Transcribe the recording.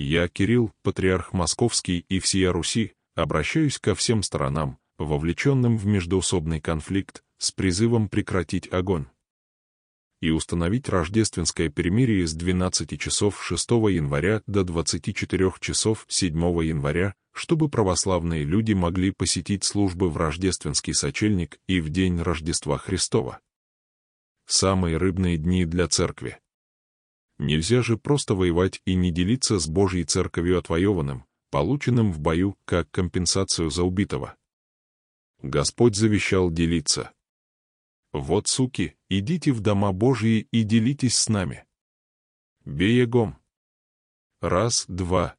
Я, Кирилл, патриарх Московский и всея Руси, обращаюсь ко всем сторонам, вовлеченным в междоусобный конфликт, с призывом прекратить огонь и установить Рождественское перемирие с 12 часов 6 января до 24 часов 7 января, чтобы православные люди могли посетить службы в Рождественский сочельник и в день Рождества Христова. Самые рыбные дни для церкви. Нельзя же просто воевать и не делиться с Божьей Церковью отвоеванным, полученным в бою, как компенсацию за убитого. Господь завещал делиться. Вот, суки, идите в дома Божьи и делитесь с нами. Бегом. Раз, два,